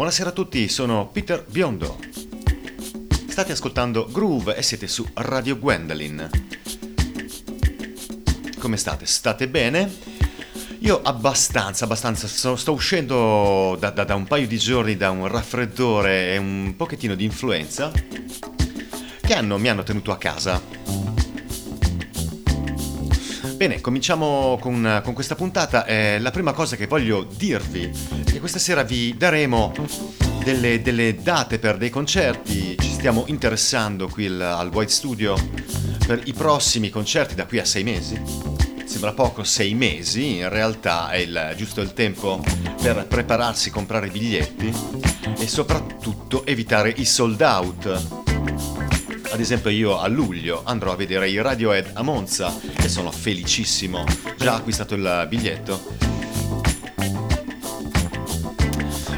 Buonasera a tutti, sono Peter Biondo. State ascoltando Groove e siete su Radio Gwendolin. Come state? State bene? Io abbastanza. Sto uscendo da un paio di giorni da un raffreddore e un pochettino di influenza che mi hanno tenuto a casa. Bene, cominciamo con questa puntata. La prima cosa che voglio dirvi è che questa sera vi daremo delle date per dei concerti. Ci stiamo interessando qui al White Studio per i prossimi concerti da qui a 6 mesi. Sembra poco 6 mesi, in realtà è giusto il tempo per prepararsi, comprare i biglietti e soprattutto evitare i sold out. Ad esempio io a luglio andrò a vedere i Radiohead a Monza e sono felicissimo, già acquistato il biglietto.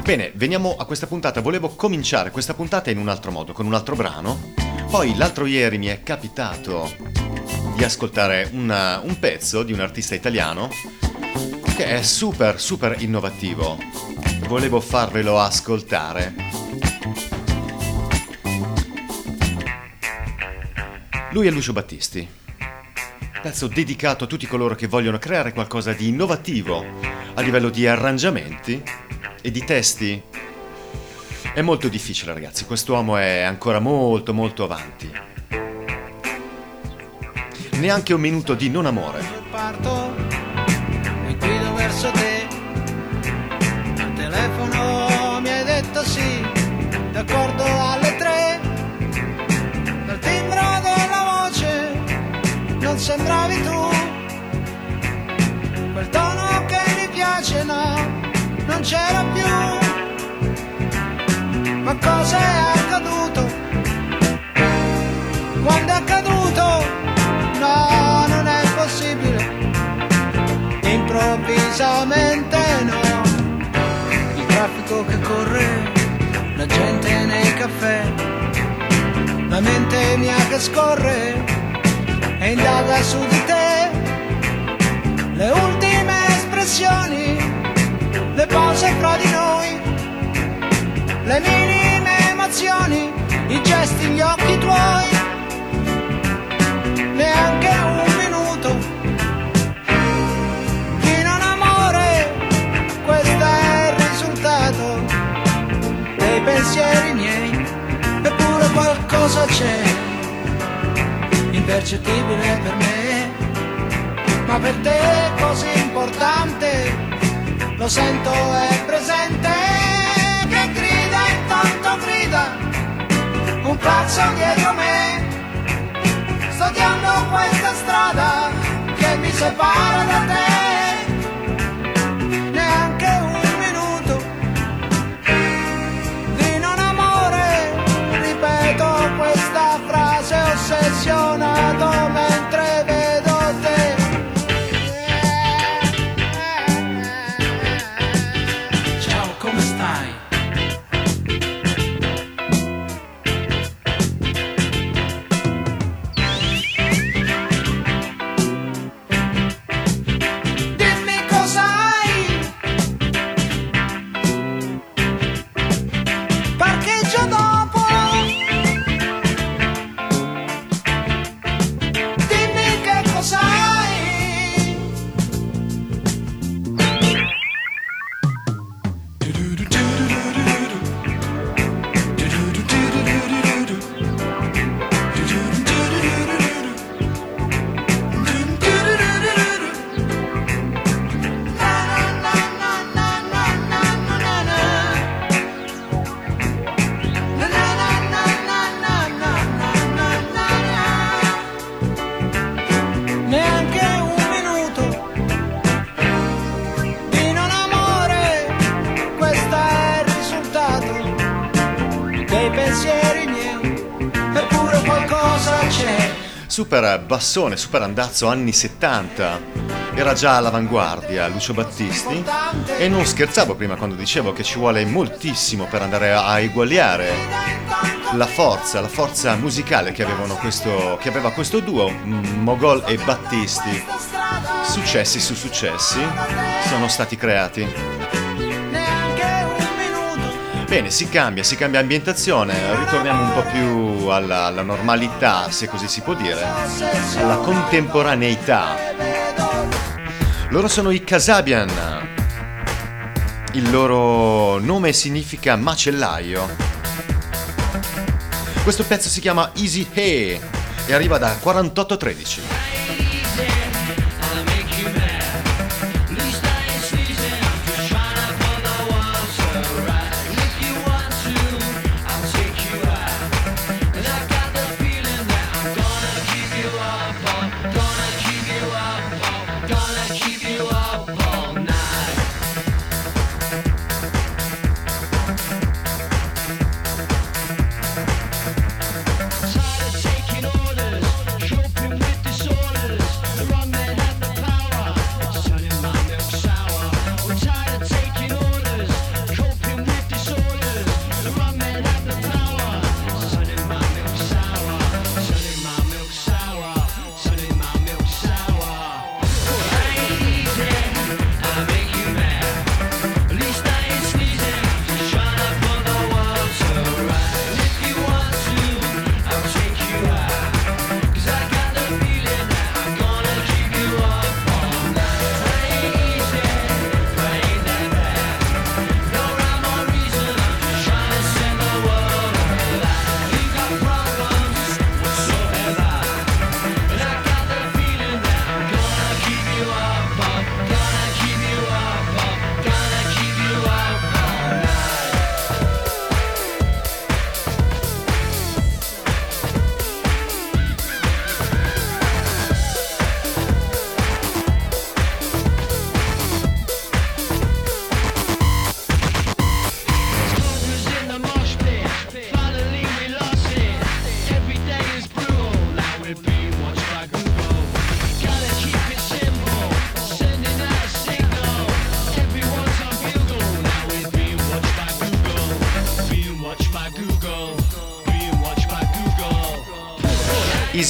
Bene, veniamo a questa puntata. Volevo cominciare questa puntata in un altro modo, con un altro brano. Poi l'altro ieri mi è capitato di ascoltare un pezzo di un artista italiano che è super super innovativo. Volevo farvelo ascoltare. Lui è Lucio Battisti, pezzo dedicato a tutti coloro che vogliono creare qualcosa di innovativo a livello di arrangiamenti e di testi. È molto difficile, ragazzi, quest'uomo è ancora molto molto avanti. Neanche un minuto di non amore. Parto e grido verso te, al telefono mi hai detto sì, d'accordo alle 3, dal timbro della non sembravi tu, quel tono che mi piace, no, non c'era più. Ma cosa è accaduto? Quando è accaduto? No, non è possibile, improvvisamente no. Il traffico che corre, la gente nei caffè, la mente mia che scorre e indaga su di te, le ultime espressioni, le pause fra di noi, le minime emozioni, i gesti, gli occhi tuoi, neanche un minuto di non amore, questo è il risultato dei pensieri miei, eppure qualcosa c'è, impercettibile per me, ma per te è così importante, lo sento, è presente, che grida, intanto grida, un pazzo dietro me, sto odiando questa strada che mi separa da te, neanche un minuto di non amore, ripeto questa frase ossessionata. Mentre vedo te, ciao, come stai? Dimmi cos'hai, parcheggio dopo. Super bassone, super andazzo, anni 70, era già all'avanguardia Lucio Battisti e non scherzavo prima quando dicevo che ci vuole moltissimo per andare a eguagliare la forza musicale che aveva questo duo, Mogol e Battisti. Successi su successi sono stati creati. Bene, si cambia ambientazione, ritorniamo un po' più alla normalità, se così si può dire, alla contemporaneità. Loro sono i Kasabian, il loro nome significa macellaio. Questo pezzo si chiama Easy Hey e arriva da 4813.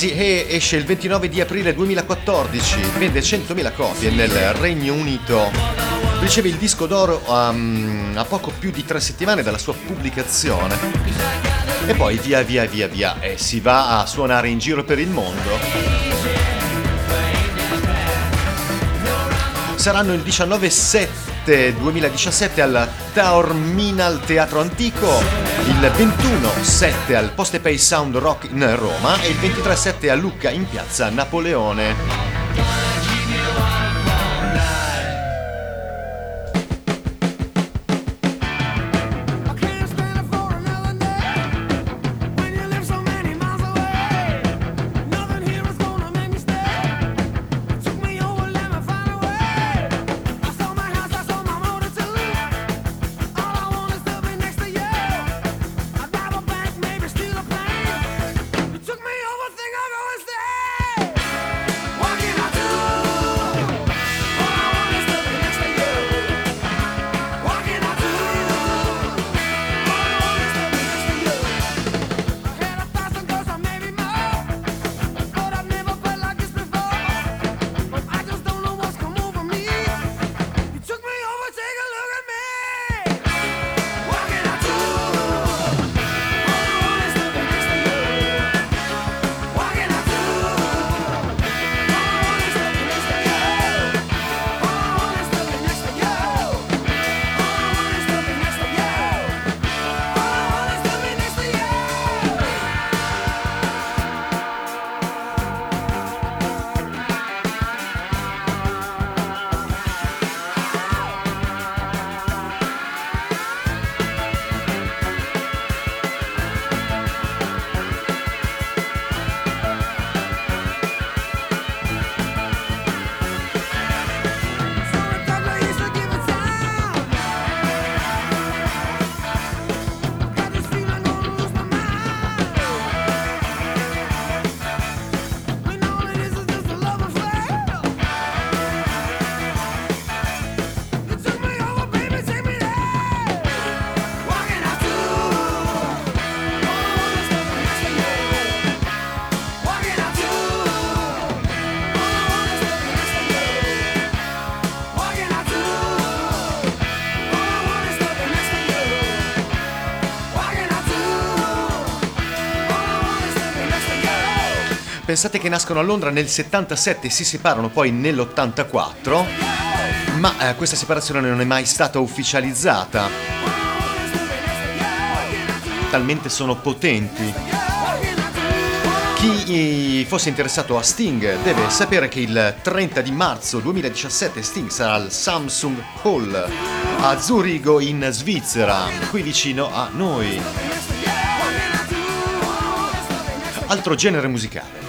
E esce il 29 di aprile 2014, vende 100.000 copie nel Regno Unito, riceve il disco d'oro a poco più di 3 settimane dalla sua pubblicazione e poi via e si va a suonare in giro per il mondo. Saranno il 19/7/2017 al Taormina al Teatro Antico, il 21/7 al PostePay Sound Rock in Roma e il 23/7 a Lucca in piazza Napoleone. pensate che nascono a Londra nel 77 e si separano poi nell'84, ma questa separazione non è mai stata ufficializzata, talmente sono potenti. Chi fosse interessato a Sting deve sapere che il 30 di marzo 2017 Sting sarà al Samsung Hall a Zurigo in Svizzera, qui vicino a noi. Altro genere musicale.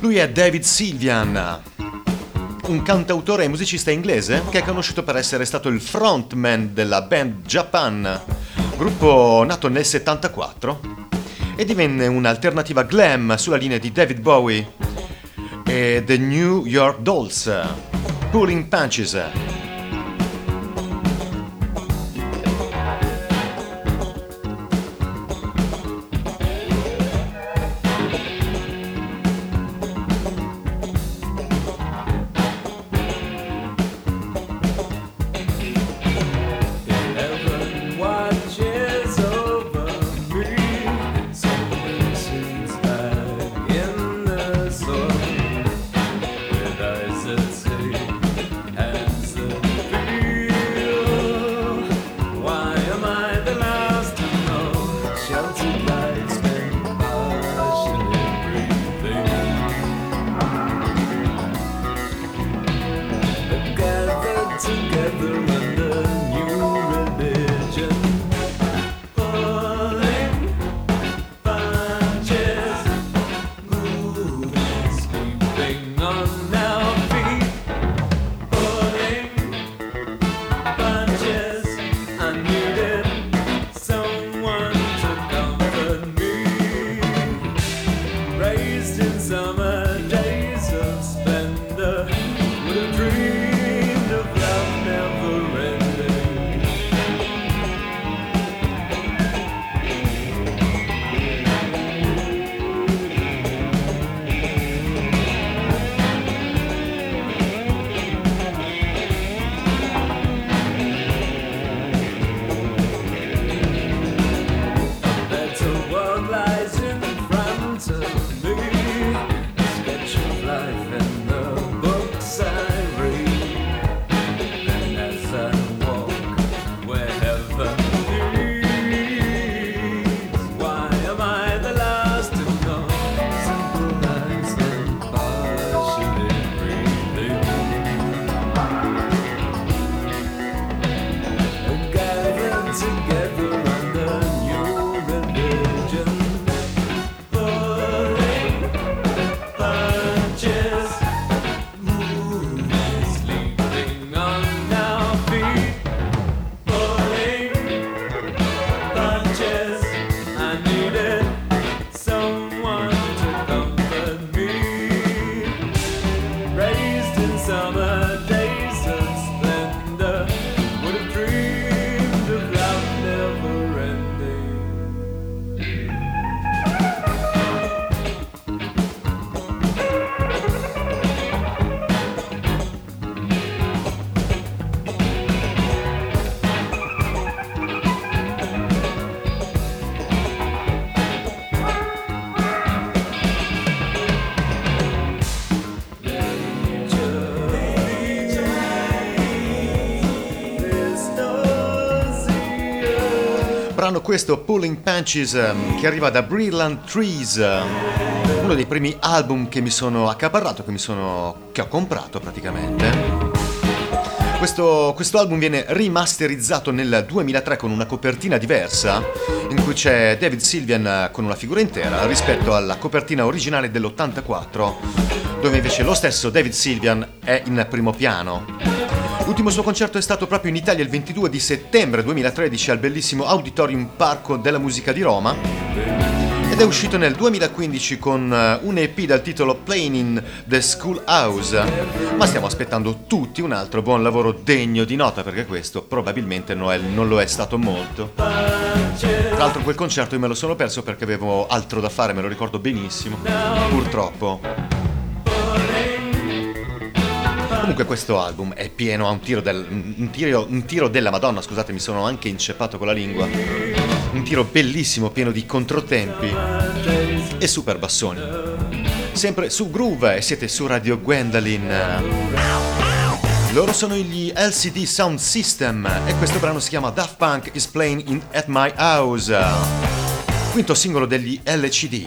Lui è David Sylvian, un cantautore e musicista inglese che è conosciuto per essere stato il frontman della band Japan, gruppo nato nel 74. E divenne un'alternativa glam sulla linea di David Bowie e The New York Dolls, Pulling Punches. Questo Pulling Punches che arriva da Brilliant Trees, uno dei primi album che mi sono accaparrato, che ho comprato praticamente. Questo album viene rimasterizzato nel 2003 con una copertina diversa, in cui c'è David Sylvian con una figura intera rispetto alla copertina originale dell'84, dove invece lo stesso David Sylvian è in primo piano. L'ultimo suo concerto è stato proprio in Italia il 22 di settembre 2013 al bellissimo Auditorium Parco della Musica di Roma ed è uscito nel 2015 con un EP dal titolo Playing in the Schoolhouse, ma stiamo aspettando tutti un altro buon lavoro degno di nota, perché questo probabilmente non lo è stato molto. Tra l'altro quel concerto io me lo sono perso perché avevo altro da fare, me lo ricordo benissimo, purtroppo. Comunque questo album è pieno a un tiro della Madonna, scusate mi sono anche inceppato con la lingua, un tiro bellissimo pieno di controtempi e super bassoni. Sempre su Groove e siete su Radio Gwendolin. Loro sono gli LCD Soundsystem e questo brano si chiama Daft Punk is Playing in At My House, quinto singolo degli LCD.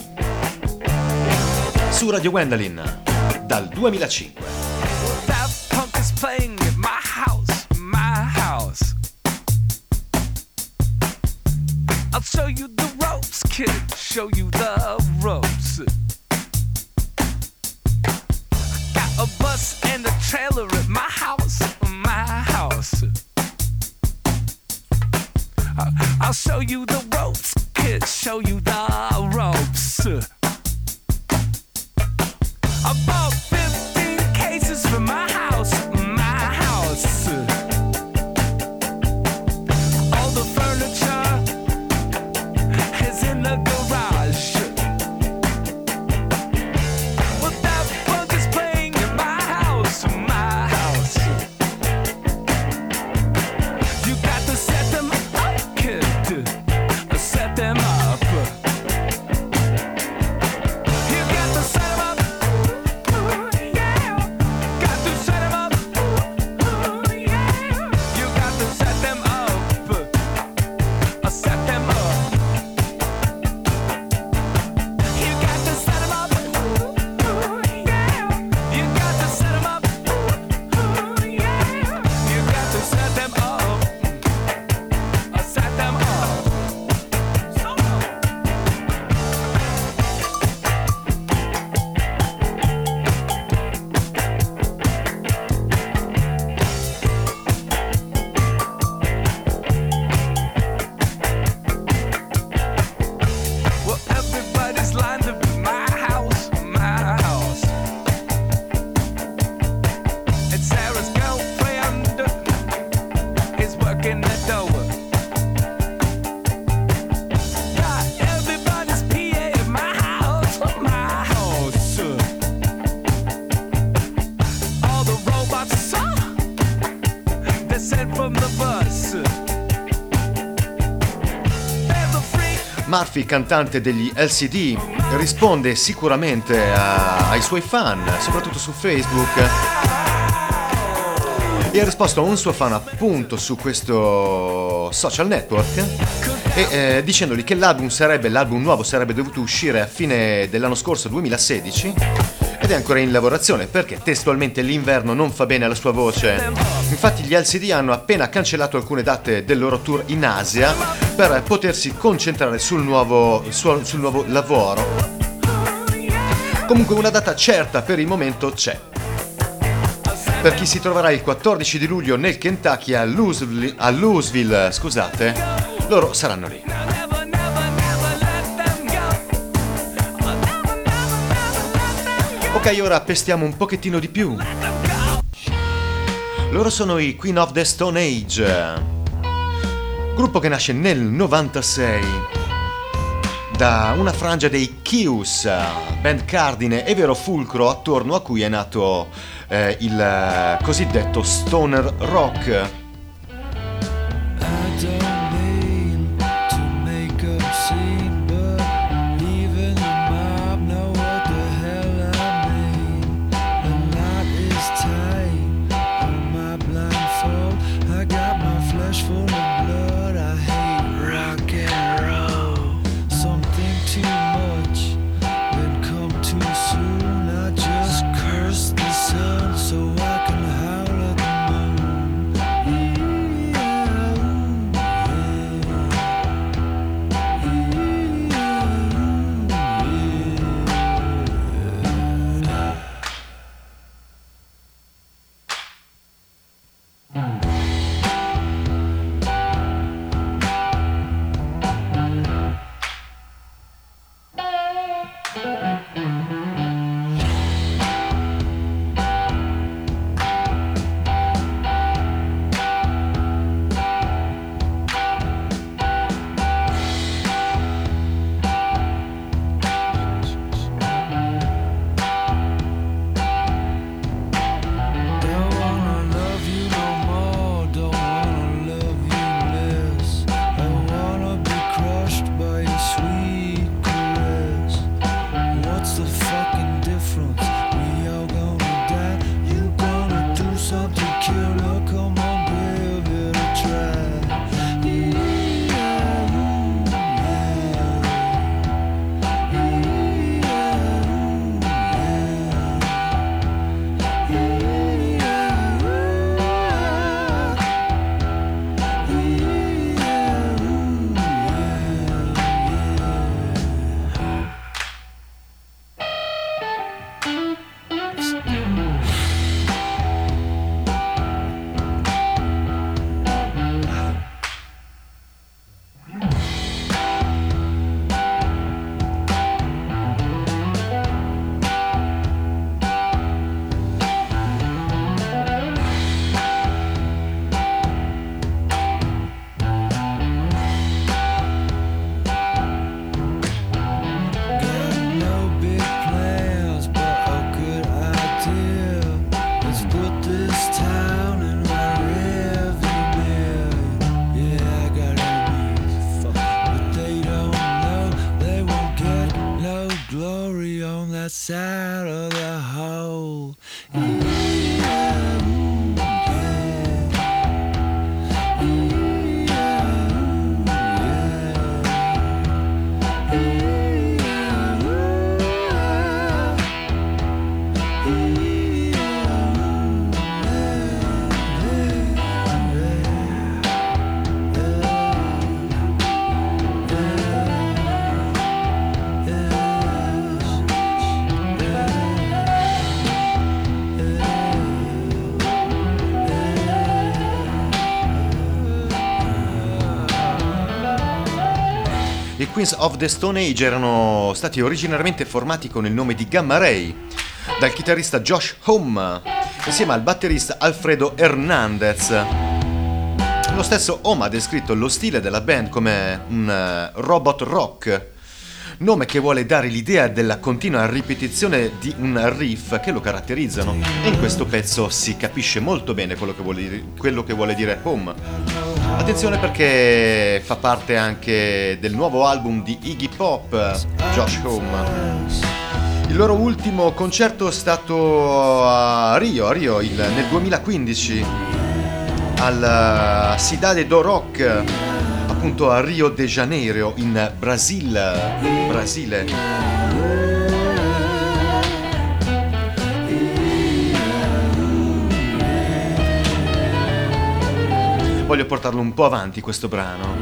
Su Radio Gwendolin dal 2005. Daft Punk is playing in my house, my house. I'll show you the ropes, kid, show you the ropes. Got a bus and a trailer at my house, my house. I'll show you the ropes, kid, show you the ropes. I bought 15 cases for my house, my house. All the furniture is in the garage. Well, that bug is playing in my house, my house. You got to set them up, kid, set them up. Murphy, cantante degli LCD, risponde sicuramente ai suoi fan, soprattutto su Facebook, e ha risposto a un suo fan appunto su questo social network e dicendogli che l'album nuovo sarebbe dovuto uscire a fine dell'anno scorso, 2016, ed è ancora in lavorazione perché testualmente l'inverno non fa bene alla sua voce. Infatti gli LCD hanno appena cancellato alcune date del loro tour in Asia per potersi concentrare sul nuovo lavoro. Comunque una data certa per il momento c'è. Per chi si troverà il 14 di luglio nel Kentucky a Louisville, scusate, loro saranno lì. Ok, ora pestiamo un pochettino di più. Loro sono i Queens of the Stone Age, gruppo che nasce nel 96 da una frangia dei Kyuss, band cardine e vero fulcro attorno a cui è nato il cosiddetto Stoner Rock. us out of the hole. I Queens of the Stone Age erano stati originariamente formati con il nome di Gamma Ray dal chitarrista Josh Homme insieme al batterista Alfredo Hernandez. Lo stesso Homme ha descritto lo stile della band come un robot rock, nome che vuole dare l'idea della continua ripetizione di un riff che lo caratterizzano, e in questo pezzo si capisce molto bene quello che vuole dire Homme. Attenzione perché fa parte anche del nuovo album di Iggy Pop, Josh Homme. Il loro ultimo concerto è stato a Rio, nel 2015, al Cidade do Rock, appunto a Rio de Janeiro, in Brasile. Voglio portarlo un po' avanti questo brano,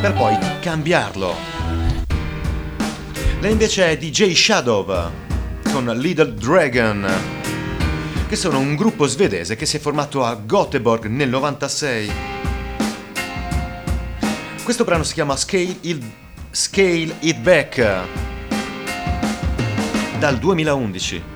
per poi cambiarlo. Lei invece è DJ Shadow con Little Dragon, che sono un gruppo svedese che si è formato a Göteborg nel 96. Questo brano si chiama Scale It Back, dal 2011.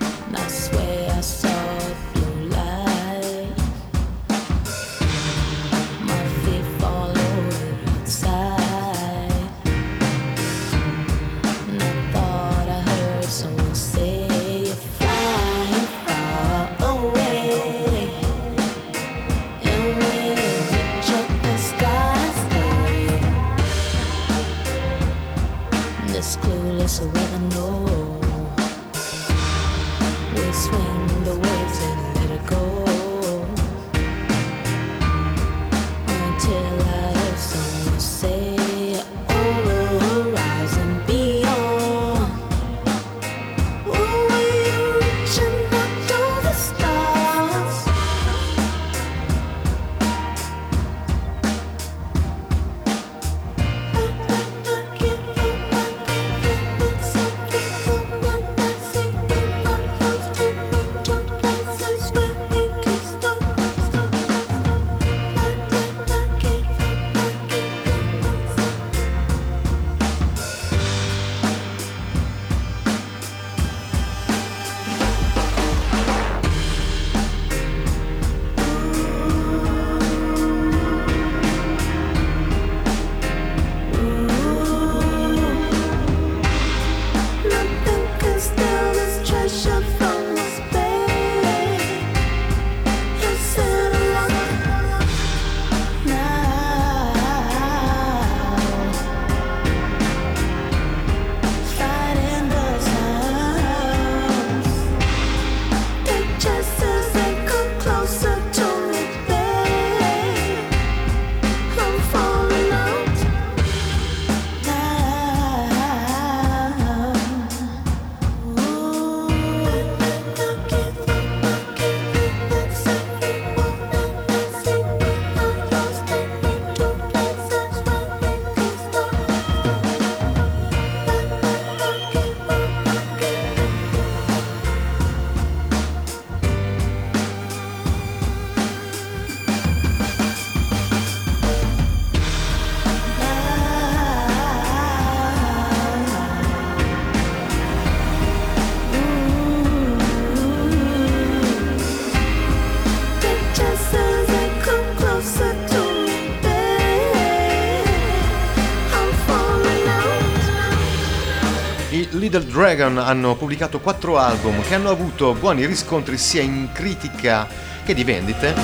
Little Dragon hanno pubblicato 4 album che hanno avuto buoni riscontri sia in critica che di vendite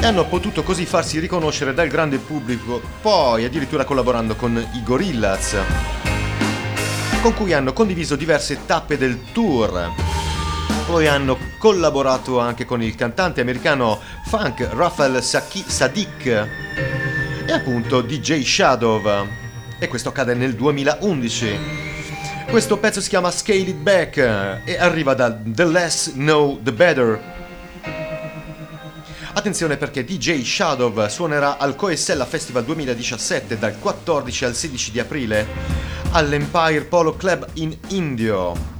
e hanno potuto così farsi riconoscere dal grande pubblico, poi addirittura collaborando con i Gorillaz. con cui hanno condiviso diverse tappe del tour. Poi hanno collaborato anche con il cantante americano funk Raphael Sadiq e appunto DJ Shadow, e questo accade nel 2011. Questo pezzo si chiama Scale It Back e arriva da The Less Know The Better. Attenzione perché DJ Shadow suonerà al Coachella Festival 2017 dal 14 al 16 di aprile all'Empire Polo Club in Indio.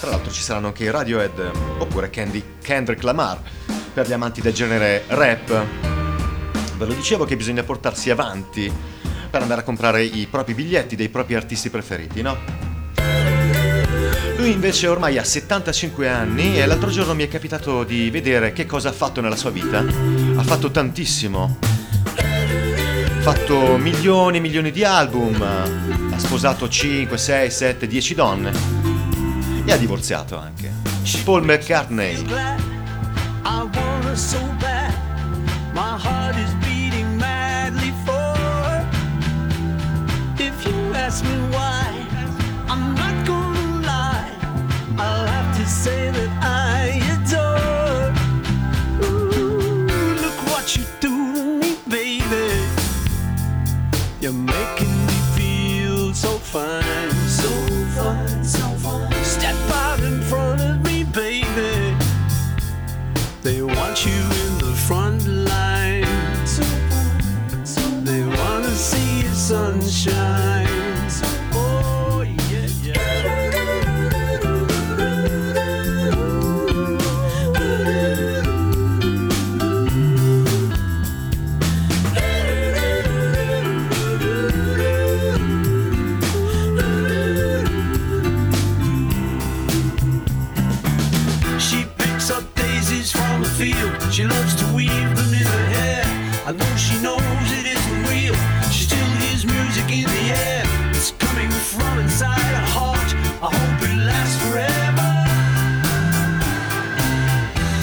Tra l'altro ci saranno anche i Radiohead oppure Kendrick Lamar per gli amanti del genere rap. Ve lo dicevo che bisogna portarsi avanti per andare a comprare i propri biglietti dei propri artisti preferiti, no? Lui invece ormai ha 75 anni e l'altro giorno mi è capitato di vedere che cosa ha fatto nella sua vita. Ha fatto tantissimo. Ha fatto milioni e milioni di album, ha sposato 5, 6, 7, 10 donne e ha divorziato anche. Paul McCartney. Ask me why, I'm not gonna lie, I'll have to say that I adore. Ooh, look what you do to me, baby, you're making me feel so fine, so fine, so fine. Step out in front of me, baby, they want you in the front line, so fine, so fine. They wanna see your sunshine. She loves to weave them in her hair. I know she knows it isn't real. She still hears music in the air. It's coming from inside her heart. I hope it lasts forever.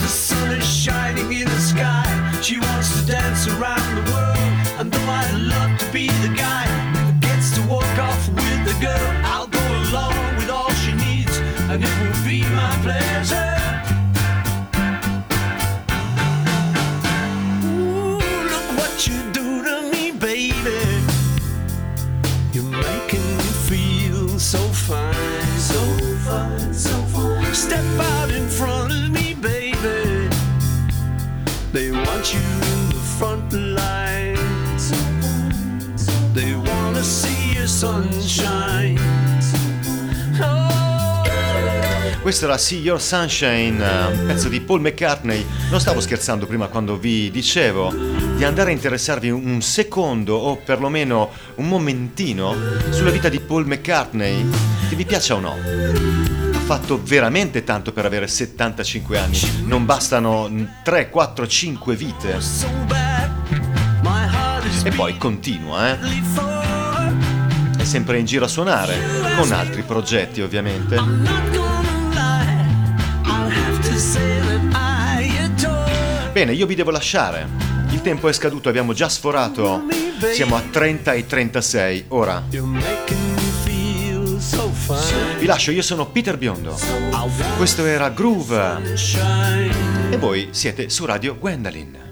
The sun is shining in the sky. She wants to dance around the world. And though I'd love to be the guy that gets to walk off with the girl, I'll go along with all she needs, and it will be my pleasure. Step out in front of me, baby, they want you in the front line, so fine, so fine. They wanna see your sunshine, so fine, oh. Questo era See Your Sunshine, pezzo di Paul McCartney. Non stavo scherzando prima quando vi dicevo di andare a interessarvi un secondo o perlomeno un momentino sulla vita di Paul McCartney, che vi piaccia o no. Fatto veramente tanto per avere 75 anni, non bastano 3, 4, 5 vite. E poi continua, È sempre in giro a suonare, con altri progetti ovviamente. Bene, io vi devo lasciare, il tempo è scaduto, abbiamo già sforato, siamo a 30:36 ora. Vi lascio, io sono Peter Biondo, questo era Groove e voi siete su Radio Gwendolin.